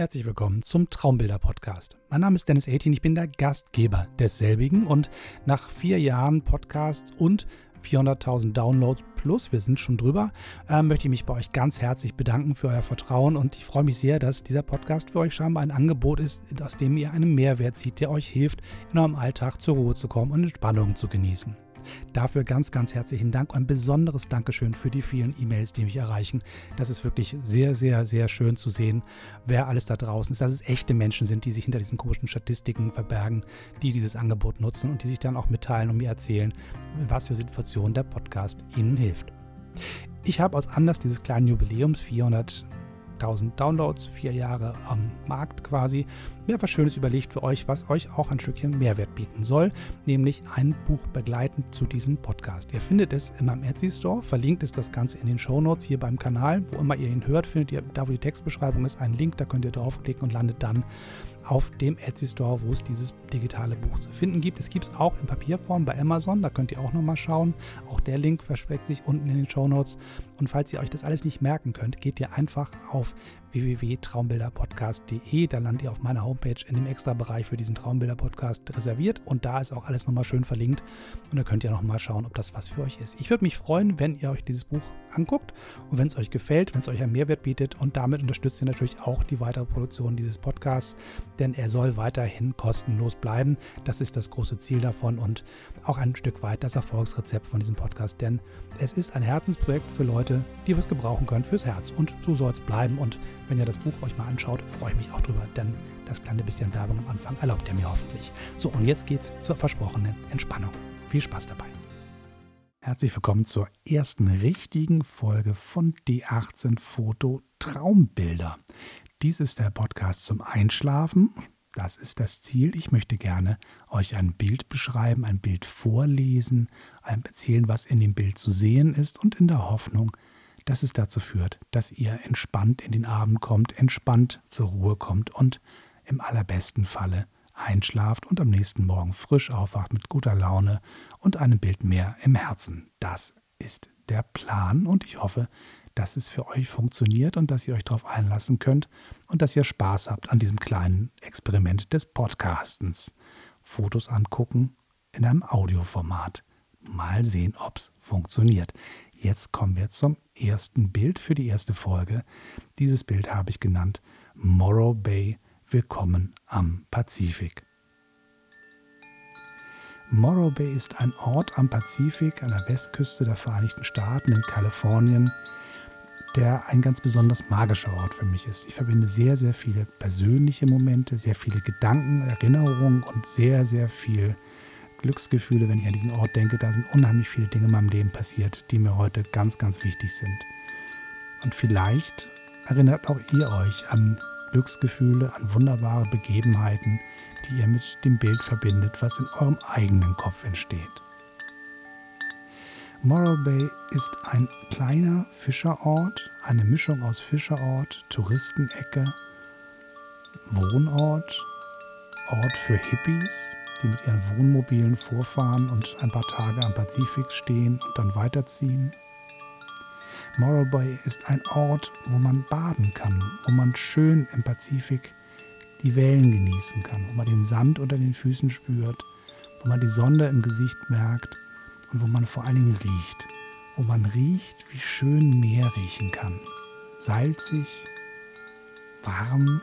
Herzlich willkommen zum Traumbilder-Podcast. Mein Name ist Dennis Eltin, ich bin der Gastgeber desselbigen und nach 4 Jahren Podcasts und 400.000 Downloads plus, wir sind schon drüber, möchte ich mich bei euch ganz herzlich bedanken für euer Vertrauen und ich freue mich sehr, dass dieser Podcast für euch scheinbar ein Angebot ist, aus dem ihr einen Mehrwert zieht, der euch hilft, in eurem Alltag zur Ruhe zu kommen und Entspannung zu genießen. Dafür ganz, ganz herzlichen Dank und ein besonderes Dankeschön für die vielen E-Mails, die mich erreichen. Das ist wirklich sehr, sehr, sehr schön zu sehen, wer alles da draußen ist, dass es echte Menschen sind, die sich hinter diesen komischen Statistiken verbergen, die dieses Angebot nutzen und die sich dann auch mitteilen und mir erzählen, in was für Situationen der Podcast ihnen hilft. Ich habe aus Anlass dieses kleinen Jubiläums 400.000 Downloads, 4 Jahre am Markt quasi, mir was Schönes überlegt für euch, was euch auch ein Stückchen Mehrwert bieten soll, nämlich ein Buch begleitend zu diesem Podcast. Ihr findet es in meinem Etsy-Store, verlinkt ist das Ganze in den Shownotes hier beim Kanal, wo immer ihr ihn hört, findet ihr, da wo die Textbeschreibung ist, einen Link, da könnt ihr draufklicken und landet dann auf dem Etsy-Store, wo es dieses digitale Buch zu finden gibt. Es gibt es auch in Papierform bei Amazon, da könnt ihr auch nochmal schauen, auch der Link versteckt sich unten in den Shownotes und falls ihr euch das alles nicht merken könnt, geht ihr einfach auf www.traumbilderpodcast.de. Da landet ihr auf meiner Homepage in dem Extra-Bereich für diesen Traumbilder-Podcast reserviert und da ist auch alles nochmal schön verlinkt und da könnt ihr nochmal schauen, ob das was für euch ist. Ich würde mich freuen, wenn ihr euch dieses Buch anguckt und wenn es euch gefällt, wenn es euch einen Mehrwert bietet und damit unterstützt ihr natürlich auch die weitere Produktion dieses Podcasts, denn er soll weiterhin kostenlos bleiben. Das ist das große Ziel davon und auch ein Stück weit das Erfolgsrezept von diesem Podcast, denn es ist ein Herzensprojekt für Leute, die was gebrauchen können fürs Herz und so soll es bleiben. Und wenn ihr das Buch euch mal anschaut, freue ich mich auch drüber, denn das kleine bisschen Werbung am Anfang erlaubt ihr mir hoffentlich. So, und jetzt geht's zur versprochenen Entspannung. Viel Spaß dabei. Herzlich willkommen zur ersten richtigen Folge von D18-Foto Traumbilder. Dies ist der Podcast zum Einschlafen. Das ist das Ziel. Ich möchte gerne euch ein Bild beschreiben, ein Bild vorlesen, einem erzählen, was in dem Bild zu sehen ist und in der Hoffnung, dass es dazu führt, dass ihr entspannt in den Abend kommt, entspannt zur Ruhe kommt und im allerbesten Falle einschlaft und am nächsten Morgen frisch aufwacht mit guter Laune und einem Bild mehr im Herzen. Das ist der Plan und ich hoffe, dass es für euch funktioniert und dass ihr euch darauf einlassen könnt und dass ihr Spaß habt an diesem kleinen Experiment des Podcastens. Fotos angucken in einem Audioformat. Mal sehen, ob es funktioniert. Jetzt kommen wir zum ersten Bild für die erste Folge. Dieses Bild habe ich genannt Morro Bay, willkommen am Pazifik. Morro Bay ist ein Ort am Pazifik, an der Westküste der Vereinigten Staaten in Kalifornien, der ein ganz besonders magischer Ort für mich ist. Ich verbinde sehr, sehr viele persönliche Momente, sehr viele Gedanken, Erinnerungen und sehr, sehr viel Glücksgefühle, wenn ich an diesen Ort denke. Da sind unheimlich viele Dinge in meinem Leben passiert, die mir heute ganz, ganz wichtig sind. Und vielleicht erinnert auch ihr euch an Glücksgefühle, an wunderbare Begebenheiten, die ihr mit dem Bild verbindet, was in eurem eigenen Kopf entsteht. Morro Bay ist ein kleiner Fischerort, eine Mischung aus Fischerort, Touristenecke, Wohnort, Ort für Hippies, die mit ihren Wohnmobilen vorfahren und ein paar Tage am Pazifik stehen und dann weiterziehen. Morro Bay ist ein Ort, wo man baden kann, wo man schön im Pazifik die Wellen genießen kann, wo man den Sand unter den Füßen spürt, wo man die Sonne im Gesicht merkt und wo man vor allen Dingen riecht. Wo man riecht, wie schön Meer riechen kann. Salzig, warm.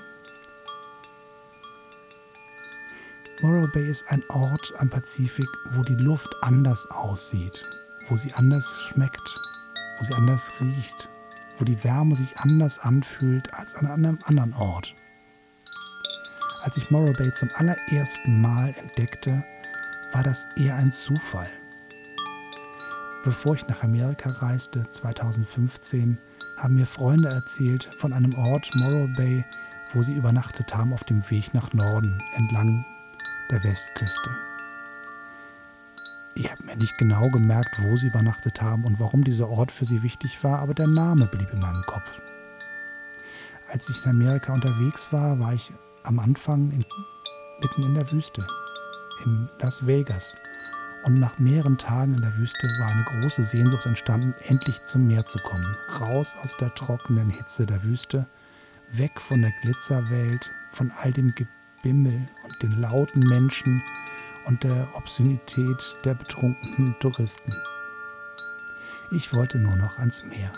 Morro Bay ist ein Ort am Pazifik, wo die Luft anders aussieht, wo sie anders schmeckt, wo sie anders riecht, wo die Wärme sich anders anfühlt als an einem anderen Ort. Als ich Morro Bay zum allerersten Mal entdeckte, war das eher ein Zufall. Bevor ich nach Amerika reiste, 2015, haben mir Freunde erzählt von einem Ort, Morro Bay, wo sie übernachtet haben auf dem Weg nach Norden entlang der Westküste. Ich habe mir nicht genau gemerkt, wo sie übernachtet haben und warum dieser Ort für sie wichtig war, aber der Name blieb in meinem Kopf. Als ich in Amerika unterwegs war, war ich am Anfang mitten in der Wüste, in Las Vegas. Und nach mehreren Tagen in der Wüste war eine große Sehnsucht entstanden, endlich zum Meer zu kommen, raus aus der trockenen Hitze der Wüste weg von der Glitzerwelt, von all dem Gebimmel und den lauten Menschen und der Obszönität der betrunkenen Touristen. Ich wollte nur noch ans Meer.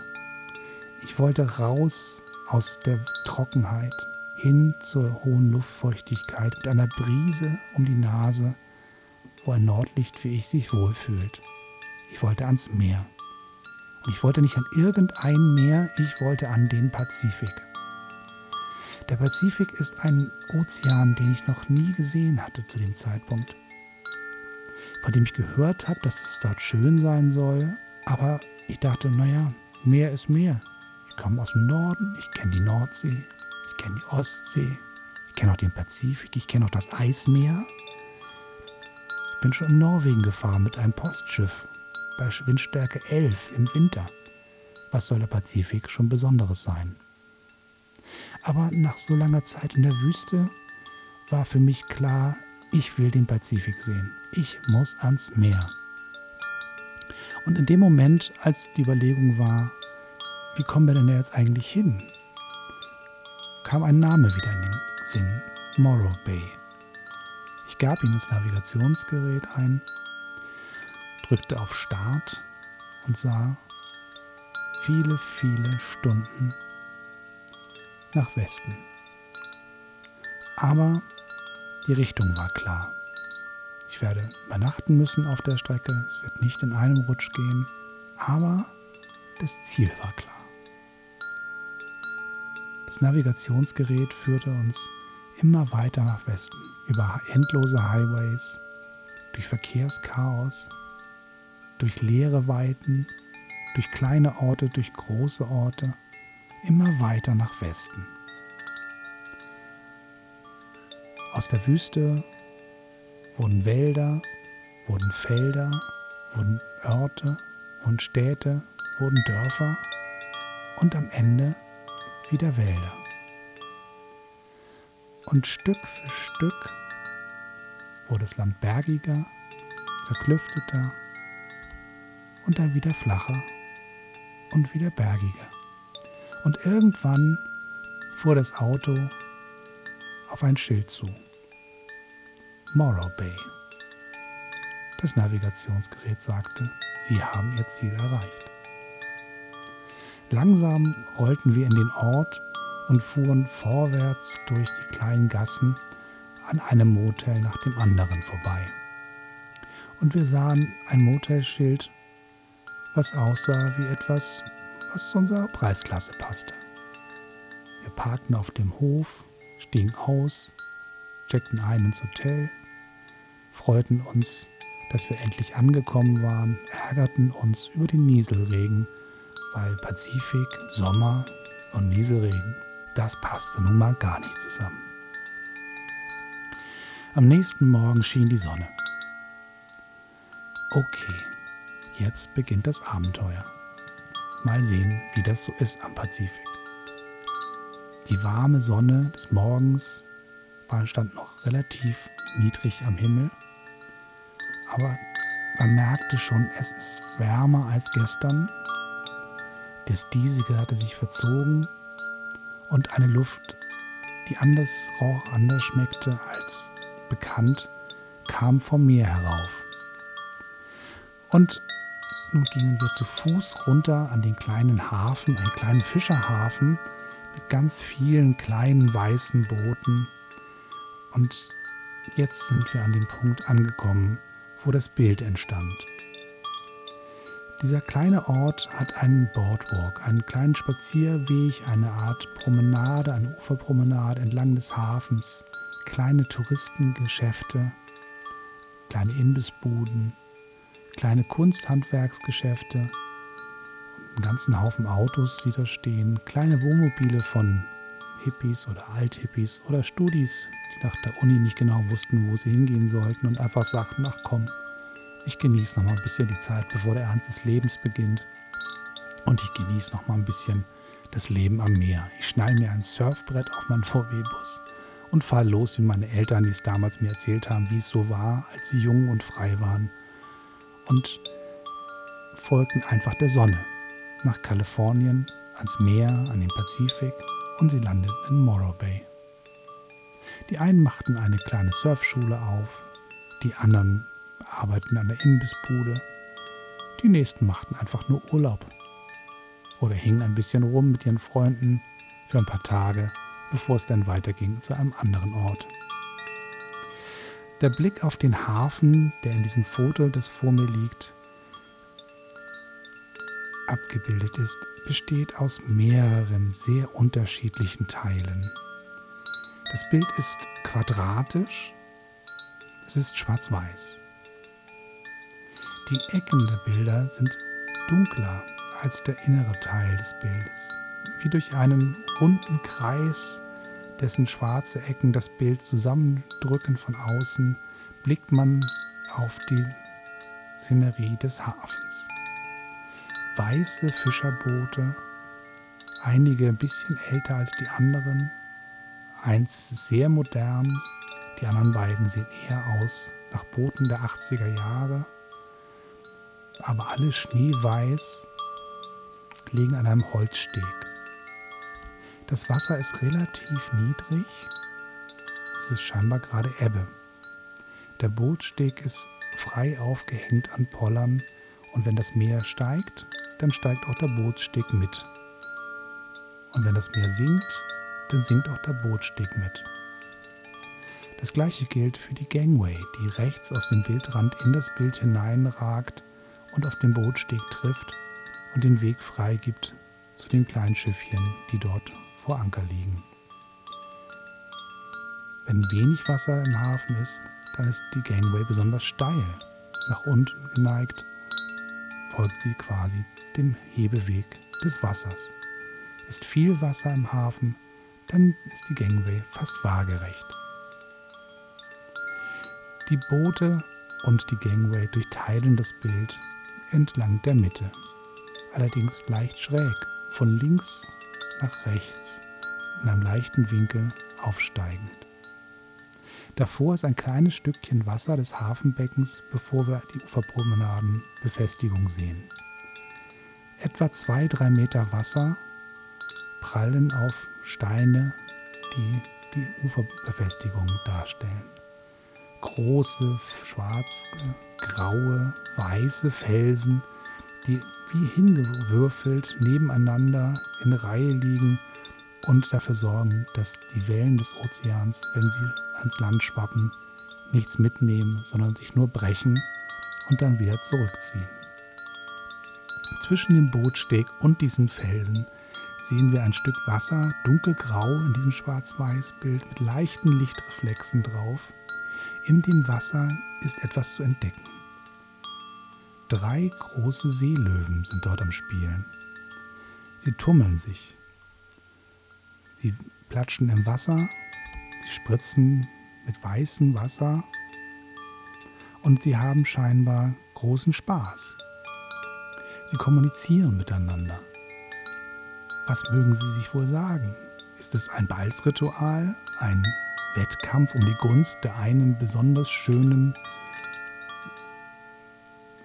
Ich wollte raus aus der Trockenheit, hin zur hohen Luftfeuchtigkeit mit einer Brise um die Nase, wo ein Nordlicht wie ich sich wohlfühlt. Ich wollte ans Meer. Und ich wollte nicht an irgendein Meer, ich wollte an den Pazifik. Der Pazifik ist ein Ozean, den ich noch nie gesehen hatte zu dem Zeitpunkt. Von dem ich gehört habe, dass es dort schön sein soll, aber ich dachte, naja, Meer ist Meer. Ich komme aus dem Norden, ich kenne die Nordsee, ich kenne die Ostsee, ich kenne auch den Pazifik, ich kenne auch das Eismeer. Ich bin schon in Norwegen gefahren mit einem Postschiff bei Windstärke 11 im Winter. Was soll der Pazifik schon Besonderes sein? Aber nach so langer Zeit in der Wüste war für mich klar, ich will den Pazifik sehen. Ich muss ans Meer. Und in dem Moment, als die Überlegung war, wie kommen wir denn da jetzt eigentlich hin, kam ein Name wieder in den Sinn, Morro Bay. Ich gab ihn ins Navigationsgerät ein, drückte auf Start und sah viele, viele Stunden nach Westen. Aber die Richtung war klar. Ich werde übernachten müssen auf der Strecke, es wird nicht in einem Rutsch gehen, aber das Ziel war klar. Das Navigationsgerät führte uns immer weiter nach Westen, über endlose Highways, durch Verkehrschaos, durch leere Weiten, durch kleine Orte, durch große Orte, immer weiter nach Westen. Aus der Wüste wurden Wälder, wurden Felder, wurden Orte, wurden Städte, wurden Dörfer und am Ende wieder Wälder. Und Stück für Stück wurde das Land bergiger, zerklüfteter und dann wieder flacher und wieder bergiger. Und irgendwann fuhr das Auto auf ein Schild zu. Morro Bay. Das Navigationsgerät sagte, sie haben ihr Ziel erreicht. Langsam rollten wir in den Ort und fuhren vorwärts durch die kleinen Gassen an einem Motel nach dem anderen vorbei. Und wir sahen ein Motelschild, was aussah wie etwas, was zu unserer Preisklasse passte. Wir parkten auf dem Hof, stiegen aus, checkten ein ins Hotel, freuten uns, dass wir endlich angekommen waren, ärgerten uns über den Nieselregen, weil Pazifik, Sommer und Nieselregen, das passte nun mal gar nicht zusammen. Am nächsten Morgen schien die Sonne. Okay, jetzt beginnt das Abenteuer. Mal sehen, wie das so ist am Pazifik. Die warme Sonne des Morgens stand noch relativ niedrig am Himmel, aber man merkte schon, es ist wärmer als gestern. Das Diesige hatte sich verzogen und eine Luft, die anders roch, anders schmeckte als bekannt, kam vom Meer herauf. Und nun gingen wir zu Fuß runter an den kleinen Hafen, einen kleinen Fischerhafen mit ganz vielen kleinen weißen Booten. Und jetzt sind wir an dem Punkt angekommen, wo das Bild entstand. Dieser kleine Ort hat einen Boardwalk, einen kleinen Spazierweg, eine Art Promenade, eine Uferpromenade entlang des Hafens, kleine Touristengeschäfte, kleine Imbissbuden, kleine Kunsthandwerksgeschäfte, einen ganzen Haufen Autos, die da stehen, kleine Wohnmobile von Hippies oder Althippies oder Studis, die nach der Uni nicht genau wussten, wo sie hingehen sollten und einfach sagten, ach komm, ich genieße noch mal ein bisschen die Zeit, bevor der Ernst des Lebens beginnt, und ich genieße noch mal ein bisschen das Leben am Meer. Ich schnalle mir ein Surfbrett auf meinen VW-Bus und fahre los, wie meine Eltern, die es damals mir erzählt haben, wie es so war, als sie jung und frei waren, und folgten einfach der Sonne nach Kalifornien, ans Meer, an den Pazifik und sie landeten in Morro Bay. Die einen machten eine kleine Surfschule auf, die anderen arbeiteten an der Imbissbude, die nächsten machten einfach nur Urlaub oder hingen ein bisschen rum mit ihren Freunden für ein paar Tage, bevor es dann weiterging zu einem anderen Ort. Der Blick auf den Hafen, der in diesem Foto, das vor mir liegt, abgebildet ist, besteht aus mehreren sehr unterschiedlichen Teilen. Das Bild ist quadratisch, es ist schwarz-weiß. Die Ecken der Bilder sind dunkler als der innere Teil des Bildes, wie durch einen runden Kreis, dessen schwarze Ecken das Bild zusammendrücken von außen, blickt man auf die Szenerie des Hafens. Weiße Fischerboote, einige ein bisschen älter als die anderen. Eins ist sehr modern, die anderen beiden sehen eher aus nach Booten der 80er Jahre. Aber alle schneeweiß, liegen an einem Holzsteg. Das Wasser ist relativ niedrig, es ist scheinbar gerade Ebbe. Der Bootssteg ist frei aufgehängt an Pollern und wenn das Meer steigt, dann steigt auch der Bootssteg mit. Und wenn das Meer sinkt, dann sinkt auch der Bootssteg mit. Das gleiche gilt für die Gangway, die rechts aus dem Bildrand in das Bild hineinragt und auf den Bootssteg trifft und den Weg freigibt zu den kleinen Schiffchen, die dort vor Anker liegen. Wenn wenig Wasser im Hafen ist, dann ist die Gangway besonders steil, nach unten geneigt, folgt sie quasi dem Hebeweg des Wassers. Ist viel Wasser im Hafen, dann ist die Gangway fast waagerecht. Die Boote und die Gangway durchteilen das Bild entlang der Mitte, allerdings leicht schräg, von links nach rechts in einem leichten Winkel aufsteigend. Davor ist ein kleines Stückchen Wasser des Hafenbeckens, bevor wir die Uferpromenadenbefestigung sehen. Etwa 2-3 Meter Wasser prallen auf Steine, die die Uferbefestigung darstellen. Große, schwarze, graue, weiße Felsen, die wie hingewürfelt nebeneinander in Reihe liegen und dafür sorgen, dass die Wellen des Ozeans, wenn sie ans Land schwappen, nichts mitnehmen, sondern sich nur brechen und dann wieder zurückziehen. Zwischen dem Bootsteg und diesen Felsen sehen wir ein Stück Wasser, dunkelgrau in diesem Schwarz-Weiß-Bild mit leichten Lichtreflexen drauf. In dem Wasser ist etwas zu entdecken. 3 große Seelöwen sind dort am Spielen. Sie tummeln sich. Sie platschen im Wasser, sie spritzen mit weißem Wasser und sie haben scheinbar großen Spaß. Sie kommunizieren miteinander. Was mögen sie sich wohl sagen? Ist es ein Balzritual, ein Wettkampf um die Gunst der einen besonders schönen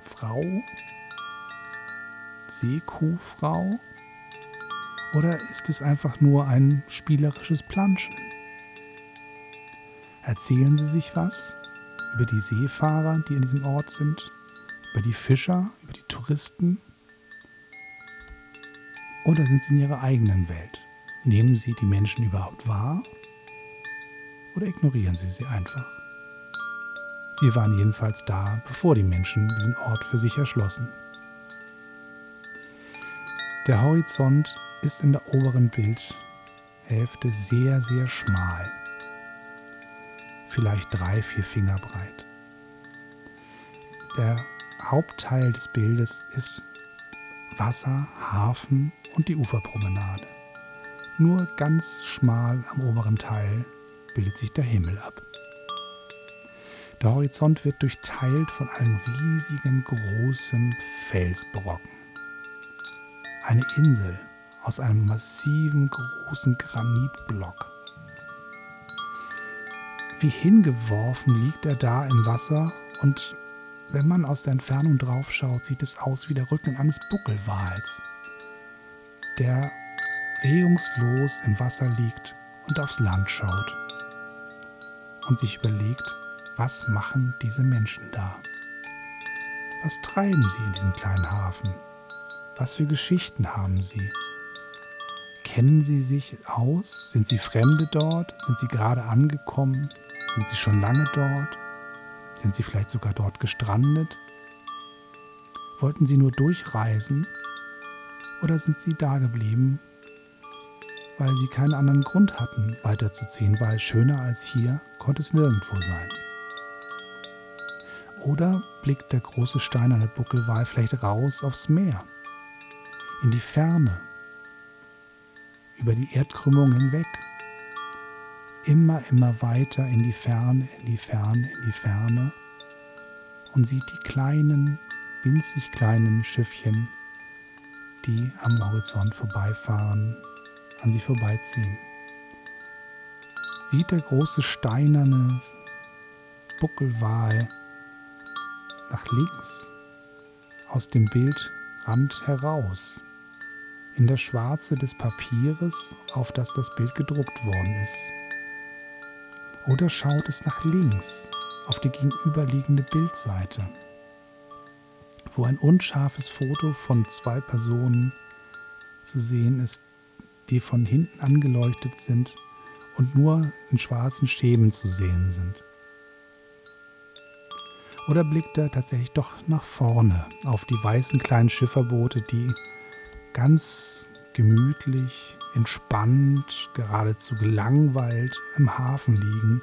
Frau, Seekuhfrau, oder ist es einfach nur ein spielerisches Planschen? Erzählen sie sich was über die Seefahrer, die in diesem Ort sind, über die Fischer, über die Touristen, oder sind sie in ihrer eigenen Welt? Nehmen sie die Menschen überhaupt wahr oder ignorieren sie sie einfach? Sie waren jedenfalls da, bevor die Menschen diesen Ort für sich erschlossen. Der Horizont ist in der oberen Bildhälfte sehr, sehr schmal. Vielleicht 3-4 Finger breit. Der Hauptteil des Bildes ist Wasser, Hafen und die Uferpromenade. Nur ganz schmal am oberen Teil bildet sich der Himmel ab. Der Horizont wird durchteilt von einem riesigen, großen Felsbrocken. Eine Insel aus einem massiven, großen Granitblock. Wie hingeworfen liegt er da im Wasser und wenn man aus der Entfernung drauf schaut, sieht es aus wie der Rücken eines Buckelwals, der regungslos im Wasser liegt und aufs Land schaut und sich überlegt, was machen diese Menschen da? Was treiben sie in diesem kleinen Hafen? Was für Geschichten haben sie? Kennen sie sich aus? Sind sie Fremde dort? Sind sie gerade angekommen? Sind sie schon lange dort? Sind sie vielleicht sogar dort gestrandet? Wollten sie nur durchreisen? Oder sind sie da geblieben, weil sie keinen anderen Grund hatten, weiterzuziehen, weil schöner als hier konnte es nirgendwo sein? Oder blickt der große steinerne Buckelwal vielleicht raus aufs Meer, in die Ferne, über die Erdkrümmung hinweg, immer weiter in die Ferne, in die Ferne, in die Ferne und sieht die kleinen, winzig kleinen Schiffchen, die am Horizont vorbeifahren, an sie vorbeiziehen. Sieht der große steinerne Buckelwal nach links aus dem Bildrand heraus, in der Schwarze des Papieres, auf das das Bild gedruckt worden ist. Oder schaut es nach links, auf die gegenüberliegende Bildseite, wo ein unscharfes Foto von zwei Personen zu sehen ist, die von hinten angeleuchtet sind und nur in schwarzen Schäben zu sehen sind. Oder blickt er tatsächlich doch nach vorne, auf die weißen kleinen Schifferboote, die ganz gemütlich, entspannt, geradezu gelangweilt im Hafen liegen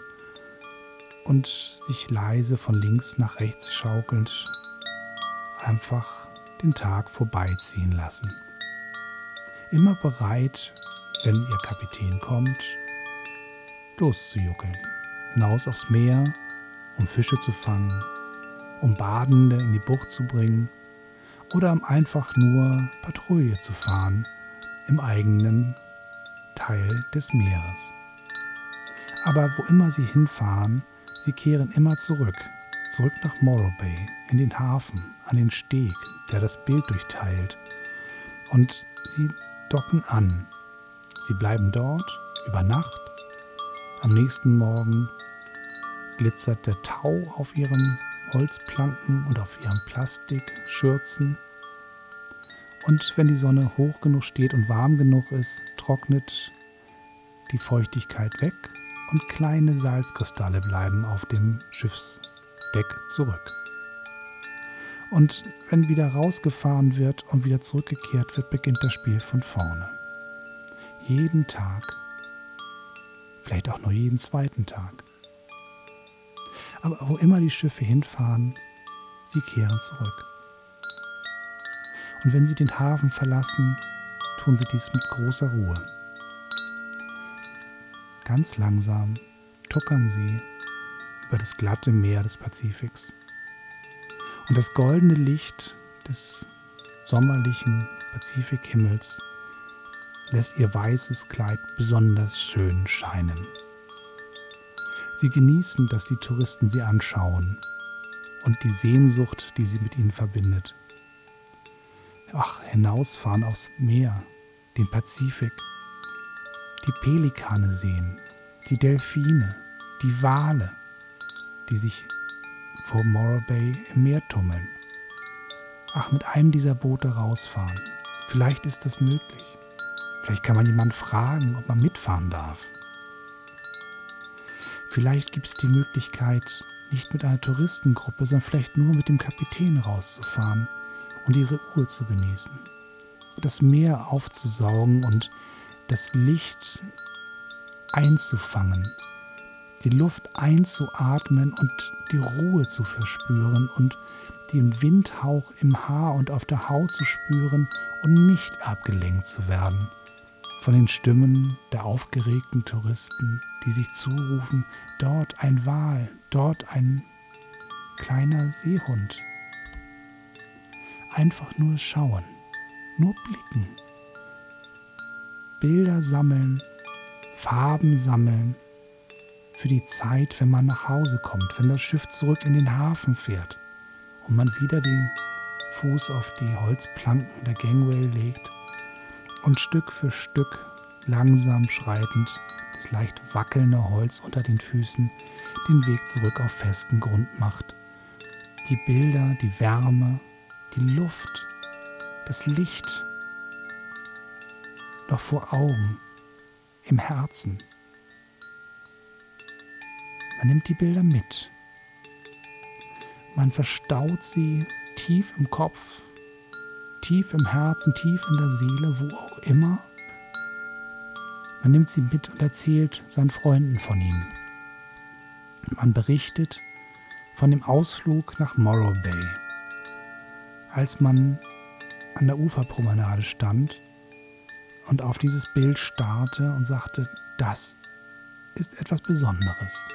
und sich leise von links nach rechts schaukelnd einfach den Tag vorbeiziehen lassen. Immer bereit, wenn ihr Kapitän kommt, loszujuckeln, hinaus aufs Meer, um Fische zu fangen, um Badende in die Bucht zu bringen oder um einfach nur Patrouille zu fahren im eigenen Teil des Meeres. Aber wo immer sie hinfahren, sie kehren immer zurück nach Morro Bay, in den Hafen, an den Steg, der das Bild durchteilt. Und sie docken an. Sie bleiben dort über Nacht. Am nächsten Morgen glitzert der Tau auf ihren Holzplanken und auf ihren Plastikschürzen. Und wenn die Sonne hoch genug steht und warm genug ist, trocknet die Feuchtigkeit weg und kleine Salzkristalle bleiben auf dem Schiffsdeck zurück. Und wenn wieder rausgefahren wird und wieder zurückgekehrt wird, beginnt das Spiel von vorne. Jeden Tag, vielleicht auch nur jeden zweiten Tag. Aber wo immer die Schiffe hinfahren, sie kehren zurück. Und wenn sie den Hafen verlassen, tun sie dies mit großer Ruhe. Ganz langsam tuckern sie über das glatte Meer des Pazifiks. Und das goldene Licht des sommerlichen Pazifikhimmels lässt ihr weißes Kleid besonders schön scheinen. Sie genießen, dass die Touristen sie anschauen und die Sehnsucht, die sie mit ihnen verbindet. Ach, hinausfahren aufs Meer, den Pazifik, die Pelikane sehen, die Delfine, die Wale, die sich vor Morro Bay im Meer tummeln. Ach, mit einem dieser Boote rausfahren. Vielleicht ist das möglich. Vielleicht kann man jemanden fragen, ob man mitfahren darf. Vielleicht gibt es die Möglichkeit, nicht mit einer Touristengruppe, sondern vielleicht nur mit dem Kapitän rauszufahren und ihre Ruhe zu genießen. Das Meer aufzusaugen und das Licht einzufangen. Die Luft einzuatmen und die Ruhe zu verspüren und den Windhauch im Haar und auf der Haut zu spüren und nicht abgelenkt zu werden von den Stimmen der aufgeregten Touristen, die sich zurufen, dort ein Wal, dort ein kleiner Seehund. Einfach nur schauen, nur blicken, Bilder sammeln, Farben sammeln, für die Zeit, wenn man nach Hause kommt, wenn das Schiff zurück in den Hafen fährt und man wieder den Fuß auf die Holzplanken der Gangway legt und Stück für Stück langsam schreitend, das leicht wackelnde Holz unter den Füßen, den Weg zurück auf festen Grund macht. Die Bilder, die Wärme, die Luft, das Licht, doch vor Augen, im Herzen. Man nimmt die Bilder mit. Man verstaut sie tief im Kopf, tief im Herzen, tief in der Seele, wo auch immer. Man nimmt sie mit und erzählt seinen Freunden von ihm. Man berichtet von dem Ausflug nach Morro Bay. Als man an der Uferpromenade stand und auf dieses Bild starrte und sagte, das ist etwas Besonderes.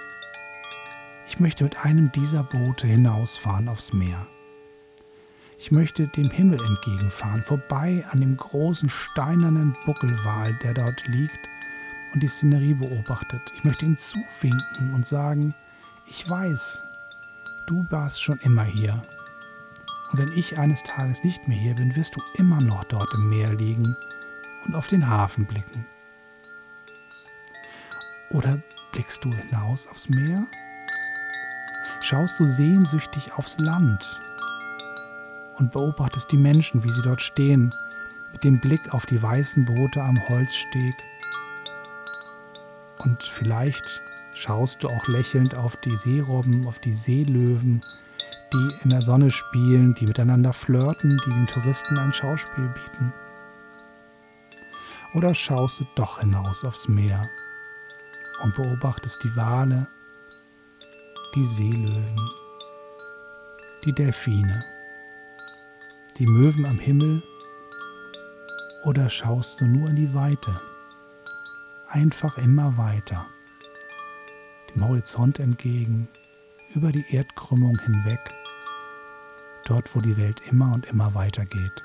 Ich möchte mit einem dieser Boote hinausfahren aufs Meer. Ich möchte dem Himmel entgegenfahren, vorbei an dem großen steinernen Buckelwal, der dort liegt und die Szenerie beobachtet. Ich möchte ihm zuwinken und sagen, ich weiß, du warst schon immer hier. Und wenn ich eines Tages nicht mehr hier bin, wirst du immer noch dort im Meer liegen und auf den Hafen blicken. Oder blickst du hinaus aufs Meer? Schaust du sehnsüchtig aufs Land und beobachtest die Menschen, wie sie dort stehen, mit dem Blick auf die weißen Boote am Holzsteg. Und vielleicht schaust du auch lächelnd auf die Seerobben, auf die Seelöwen, die in der Sonne spielen, die miteinander flirten, die den Touristen ein Schauspiel bieten. Oder schaust du doch hinaus aufs Meer und beobachtest die Wale, die Seelöwen, die Delfine, die Möwen am Himmel, oder schaust du nur in die Weite, einfach immer weiter, dem Horizont entgegen, über die Erdkrümmung hinweg, dort wo die Welt immer und immer weitergeht.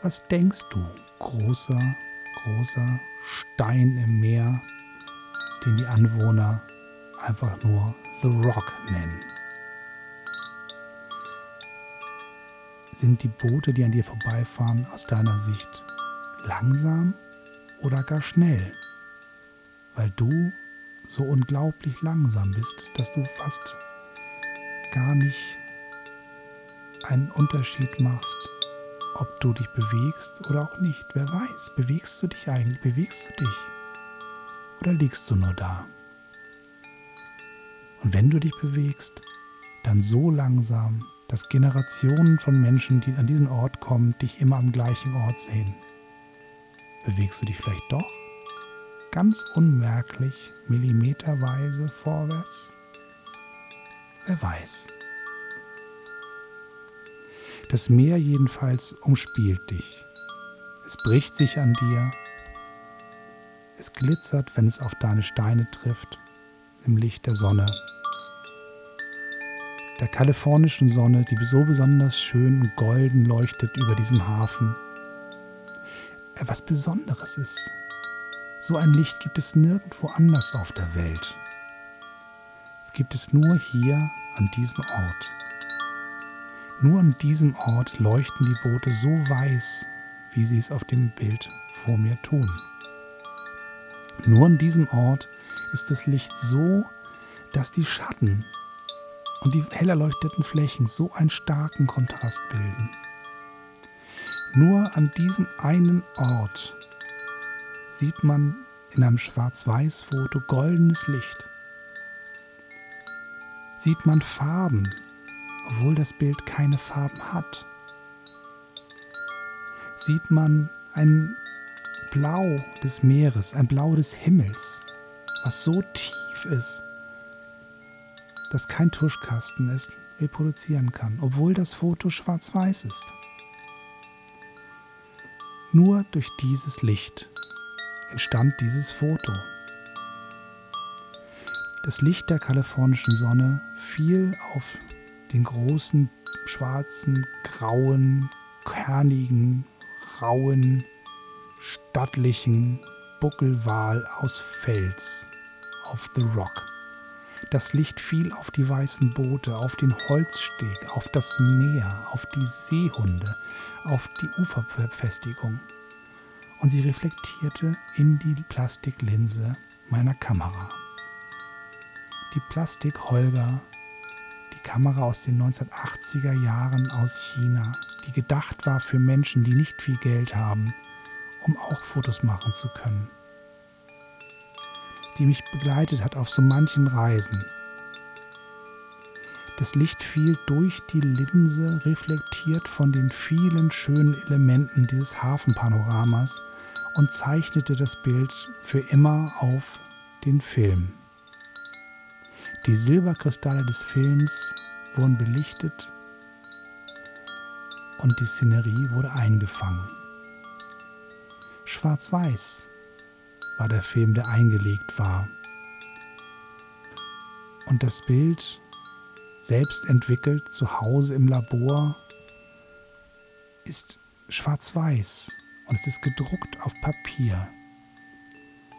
Was denkst du, großer, großer Stein im Meer, den die Anwohner einfach nur The Rock nennen? Sind die Boote, die an dir vorbeifahren, aus deiner Sicht langsam oder gar schnell? Weil du so unglaublich langsam bist, dass du fast gar nicht einen Unterschied machst, ob du dich bewegst oder auch nicht. Wer weiß, bewegst du dich eigentlich? Bewegst du dich? Oder liegst du nur da? Und wenn du dich bewegst, dann so langsam, dass Generationen von Menschen, die an diesen Ort kommen, dich immer am gleichen Ort sehen. Bewegst du dich vielleicht doch? Ganz unmerklich, millimeterweise vorwärts? Wer weiß. Das Meer jedenfalls umspielt dich. Es bricht sich an dir. Es glitzert, wenn es auf deine Steine trifft, im Licht der Sonne. Der kalifornischen Sonne, die so besonders schön und golden leuchtet über diesem Hafen. Was Besonderes ist. So ein Licht gibt es nirgendwo anders auf der Welt. Es gibt es nur hier an diesem Ort. Nur an diesem Ort leuchten die Boote so weiß, wie sie es auf dem Bild vor mir tun. Nur an diesem Ort ist das Licht so, dass die Schatten und die hell erleuchteten Flächen so einen starken Kontrast bilden. Nur an diesem einen Ort sieht man in einem Schwarz-Weiß-Foto goldenes Licht. Sieht man Farben, obwohl das Bild keine Farben hat. Sieht man ein Blau des Meeres, ein Blau des Himmels, was so tief ist, dass kein Tuschkasten es reproduzieren kann, obwohl das Foto schwarz-weiß ist. Nur durch dieses Licht entstand dieses Foto. Das Licht der kalifornischen Sonne fiel auf den großen, schwarzen, grauen, kernigen, rauen, stattlichen Buckelwal aus Fels auf The Rock. Das Licht fiel auf die weißen Boote, auf den Holzsteg, auf das Meer, auf die Seehunde, auf die Uferbefestigung. und sie reflektierte in die Plastiklinse meiner Kamera. Die Plastik-Holga, die Kamera aus den 1980er Jahren aus China, die gedacht war für Menschen, die nicht viel Geld haben, um auch Fotos machen zu können. Die mich begleitet hat auf so manchen Reisen. Das Licht fiel durch die Linse, reflektiert von den vielen schönen Elementen dieses Hafenpanoramas und zeichnete das Bild für immer auf den Film. Die Silberkristalle des Films wurden belichtet und die Szenerie wurde eingefangen. Schwarz-Weiß war der Film, der eingelegt war. Und das Bild selbst entwickelt, zu Hause im Labor, ist schwarz-weiß und es ist gedruckt auf Papier.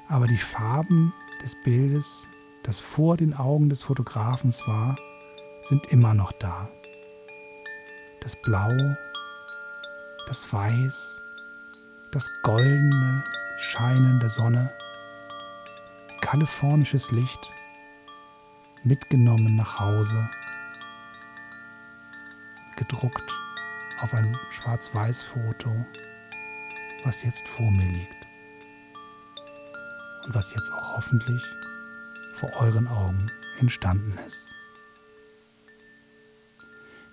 Aber die Farben des Bildes, das vor den Augen des Fotografen war, sind immer noch da. Das Blau, das Weiß, das goldene Scheinen der Sonne, kalifornisches Licht, mitgenommen nach Hause, gedruckt auf einem Schwarz-Weiß-Foto, was jetzt vor mir liegt und was jetzt auch hoffentlich vor euren Augen entstanden ist.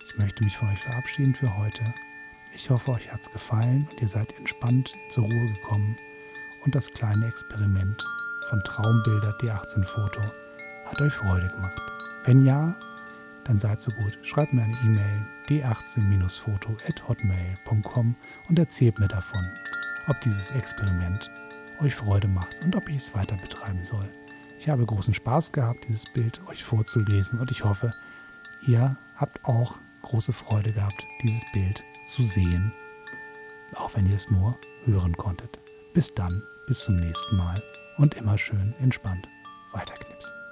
Ich möchte mich von euch verabschieden für heute. Ich hoffe, euch hat's gefallen und ihr seid entspannt zur Ruhe gekommen und das kleine Experiment von Traumbilder D18-Foto hat euch Freude gemacht. Wenn ja, dann seid so gut, schreibt mir eine E-Mail d18-foto@hotmail.com und erzählt mir davon, ob dieses Experiment euch Freude macht und ob ich es weiter betreiben soll. Ich habe großen Spaß gehabt, dieses Bild euch vorzulesen und ich hoffe, ihr habt auch große Freude gehabt, dieses Bild zu sehen, auch wenn ihr es nur hören konntet. Bis dann, bis zum nächsten Mal und immer schön entspannt weiterknipsen.